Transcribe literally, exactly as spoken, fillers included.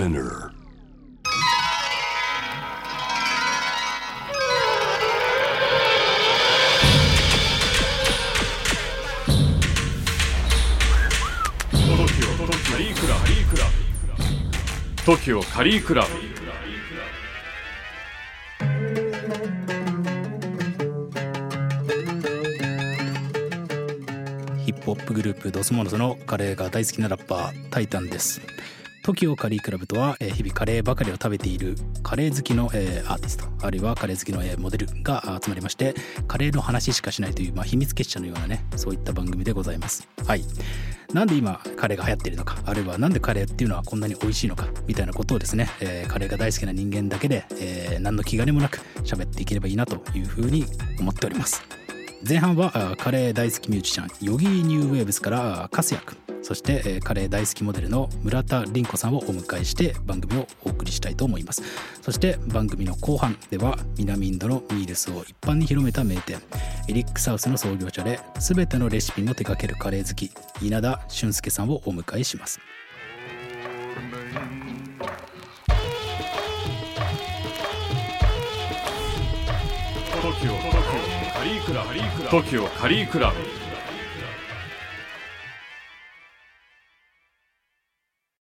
Spinner.トキオ カリークラブ。ヒップホップグループドスモノスのカレーが大好きなラッパータイタンです。トキオ カリークラブとは、日々カレーばかりを食べているカレー好きのアーティスト、あるいはカレー好きのモデルが集まりまして、カレーの話しかしないという、まあ、秘密結社のようなね、そういった番組でございます。はい、なんで今カレーが流行っているのか、あるいはなんでカレーっていうのはこんなに美味しいのかみたいなことをですね、えー、カレーが大好きな人間だけで、えー、何の気兼ねもなく喋っていければいいなというふうに思っております。前半はカレー大好きミュージシャンヨギーニューウェーブスからカスヤ君、そしてカレー大好きモデルの村田凛子さんをお迎えして番組をお送りしたいと思います。そして番組の後半では、南インドのミールスを一般に広めた名店エリックサウスの創業者で全てのレシピの手掛けるカレー好き、稲田俊介さんをお迎えします。トキオカリークラブ。